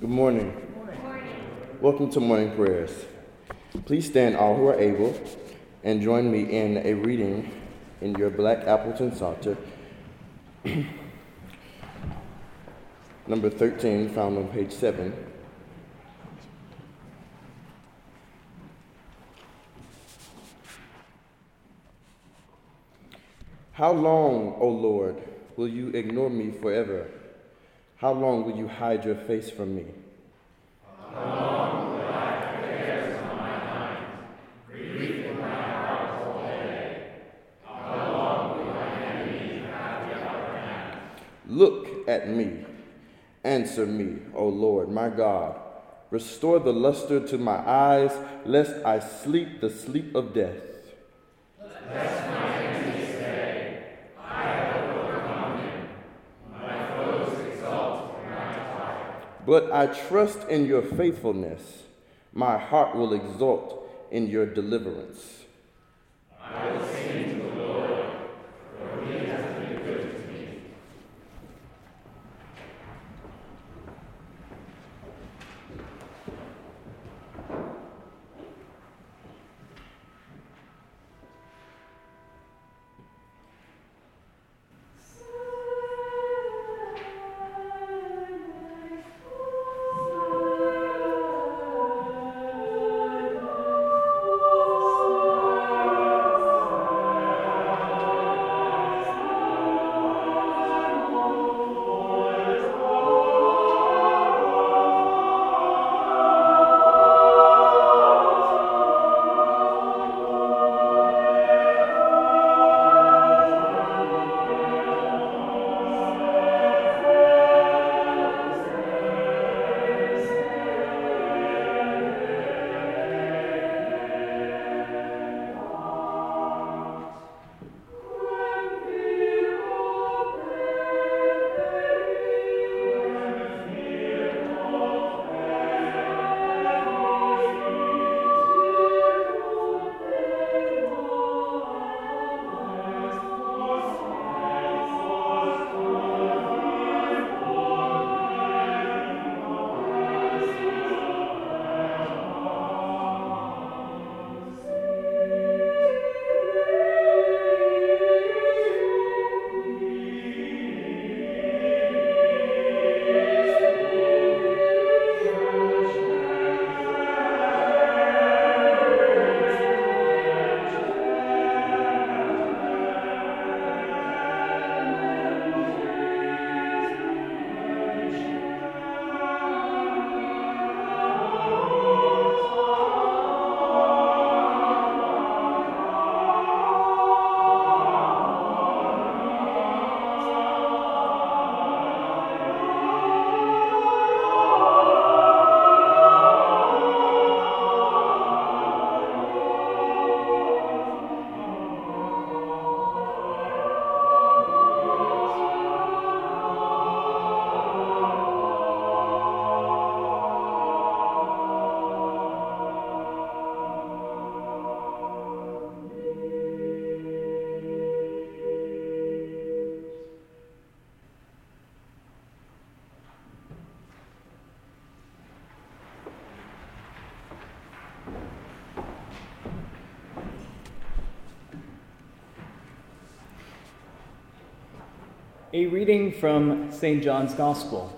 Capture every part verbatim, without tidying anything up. Good morning. Good morning. Welcome to morning prayers. Please stand all who are able and join me in a reading in your Black Appleton Psalter, number thirteen, found on page seven. How long, O Lord, will you ignore me forever? How long will you hide your face from me? How long will I have cares on my mind, grief in my heart all day? How long will my enemies have the upper hand? Look at me, answer me, O Lord, my God. Restore the luster to my eyes, lest I sleep the sleep of death. Lest my enemies say, I have overcome him. But I trust in your faithfulness. My heart will exult in your deliverance. I will sing to the Lord, for he has been good to me. A reading from Saint John's Gospel,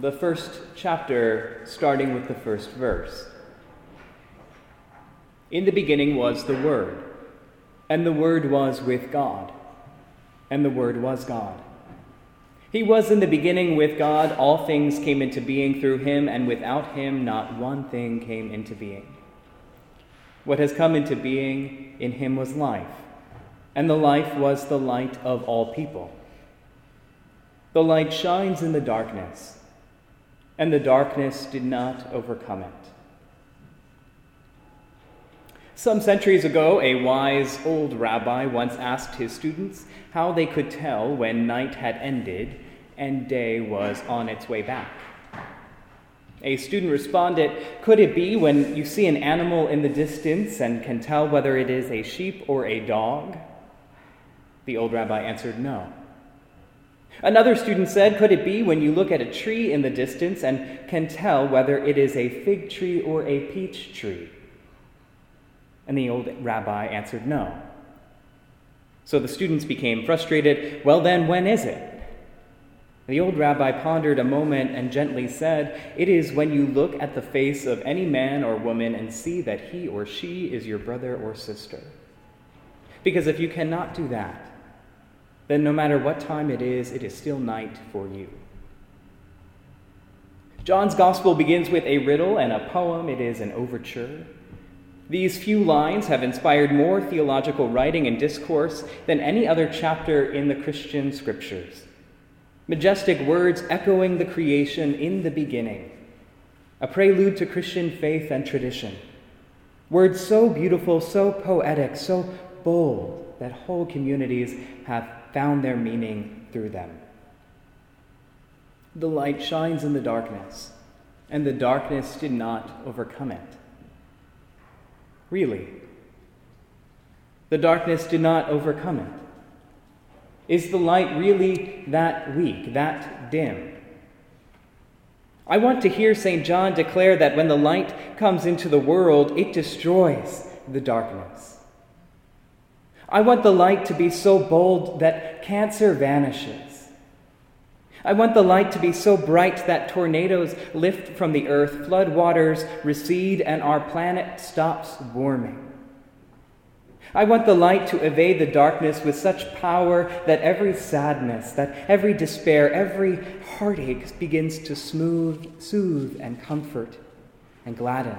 the first chapter, starting with the first verse. In the beginning was the Word, and the Word was with God, and the Word was God. He was in the beginning with God. All things came into being through him, and without him not one thing came into being. What has come into being in him was life, and the life was the light of all people. The light shines in the darkness, and the darkness did not overcome it. Some centuries ago, a wise old rabbi once asked his students how they could tell when night had ended and day was on its way back. A student responded, "Could it be when you see an animal in the distance and can tell whether it is a sheep or a dog?" The old rabbi answered, "No. Another student said, could it be when you look at a tree in the distance and can tell whether it is a fig tree or a peach tree? And the old rabbi answered, no. So the students became frustrated. Well then, when is it? The old rabbi pondered a moment and gently said, it is when you look at the face of any man or woman and see that he or she is your brother or sister. Because if you cannot do that, then no matter what time it is, it is still night for you. John's Gospel begins with a riddle and a poem. It is an overture. These few lines have inspired more theological writing and discourse than any other chapter in the Christian scriptures. Majestic words echoing the creation in the beginning, a prelude to Christian faith and tradition. Words so beautiful, so poetic, so bold that whole communities have found their meaning through them. The light shines in the darkness, and the darkness did not overcome it. Really, the darkness did not overcome it. Is the light really that weak, that dim? I want to hear Saint John declare that when the light comes into the world, it destroys the darkness. I want the light to be so bold that cancer vanishes. I want the light to be so bright that tornadoes lift from the earth, floodwaters recede, and our planet stops warming. I want the light to evade the darkness with such power that every sadness, that every despair, every heartache begins to smooth, soothe, and comfort and gladden.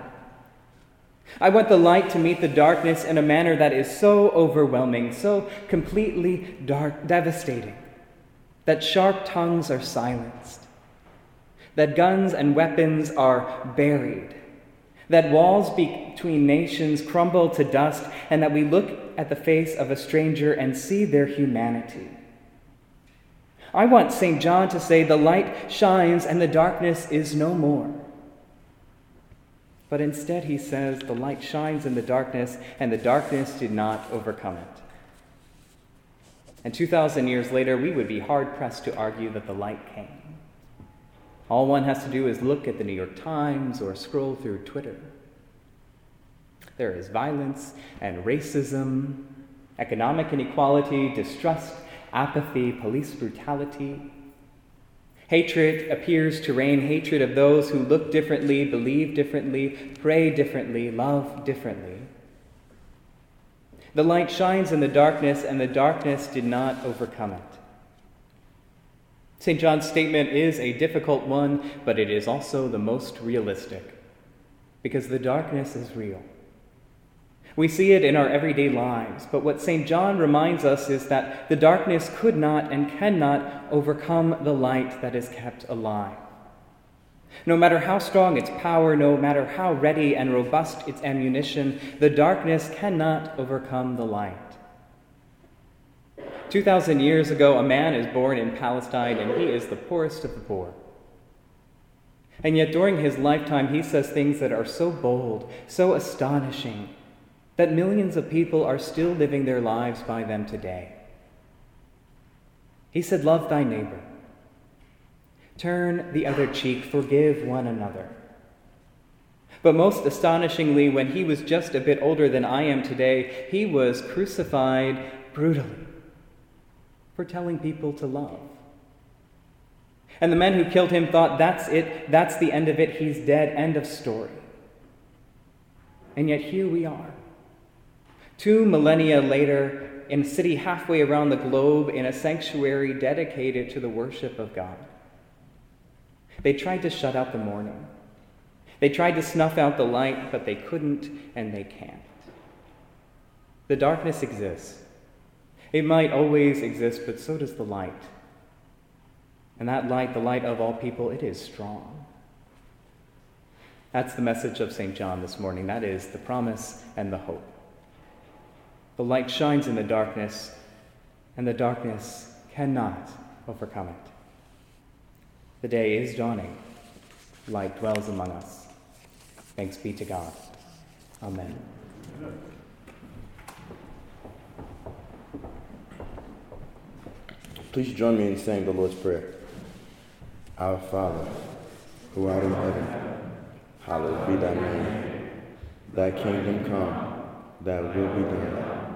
I want the light to meet the darkness in a manner that is so overwhelming, so completely dark, devastating, that sharp tongues are silenced, that guns and weapons are buried, that walls between nations crumble to dust, and that we look at the face of a stranger and see their humanity. I want Saint John to say, the light shines and the darkness is no more. But instead he says, the light shines in the darkness, and the darkness did not overcome it. And two thousand years later, we would be hard-pressed to argue that the light came. All one has to do is look at the New York Times or scroll through Twitter. There is violence and racism, economic inequality, distrust, apathy, police brutality. Hatred appears to reign, hatred of those who look differently, believe differently, pray differently, love differently. The light shines in the darkness, and the darkness did not overcome it. Saint John's statement is a difficult one, but it is also the most realistic, because the darkness is real. We see it in our everyday lives, but what Saint John reminds us is that the darkness could not and cannot overcome the light that is kept alive. No matter how strong its power, no matter how ready and robust its ammunition, the darkness cannot overcome the light. two thousand years ago, a man is born in Palestine, and he is the poorest of the poor. And yet during his lifetime, he says things that are so bold, so astonishing, that millions of people are still living their lives by them today. He said, love thy neighbor. Turn the other cheek, forgive one another. But most astonishingly, when he was just a bit older than I am today, he was crucified brutally for telling people to love. And the men who killed him thought, that's it, that's the end of it, he's dead, end of story. And yet here we are, two millennia later, in a city halfway around the globe, in a sanctuary dedicated to the worship of God. They tried to shut out the morning. They tried to snuff out the light, but they couldn't and they can't. The darkness exists. It might always exist, but so does the light. And that light, the light of all people, it is strong. That's the message of Saint John this morning. That is the promise and the hope. The light shines in the darkness, and the darkness cannot overcome it. The day is dawning. Light dwells among us. Thanks be to God. Amen. Amen. Please join me in saying the Lord's Prayer. Our Father, who art in heaven, hallowed be thy name. Thy kingdom come, thy will be done,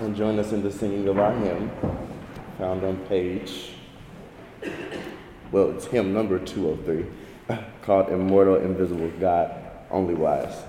And join us in the singing of our hymn, found on page, well, it's hymn number two oh three, called Immortal, Invisible God, Only Wise.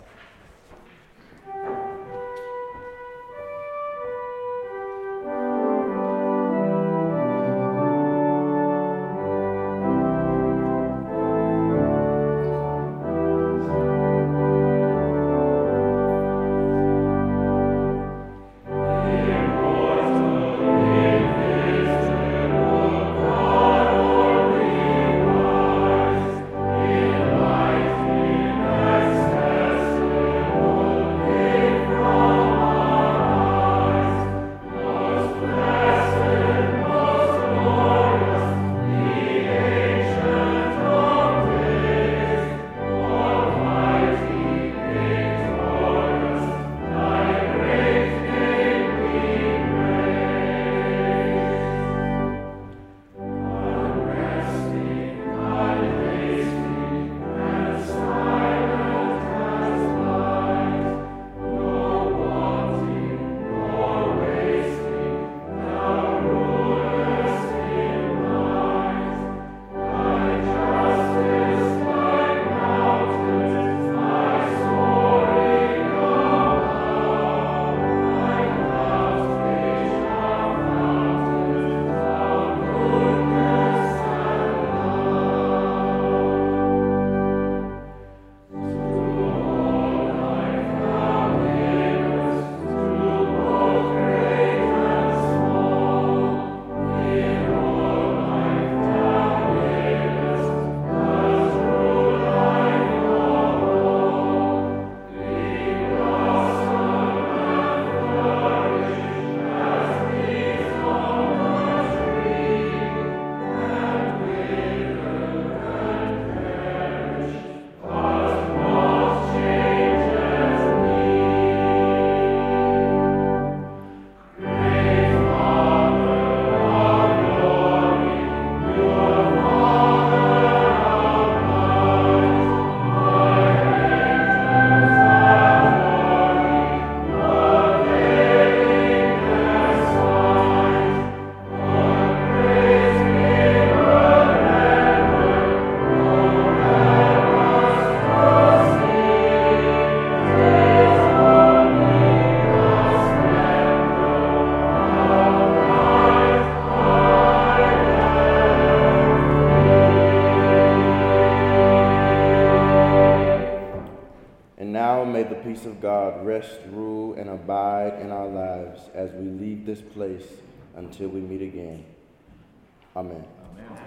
Of God rest, rule, and abide in our lives as we leave this place until we meet again. Amen. Amen.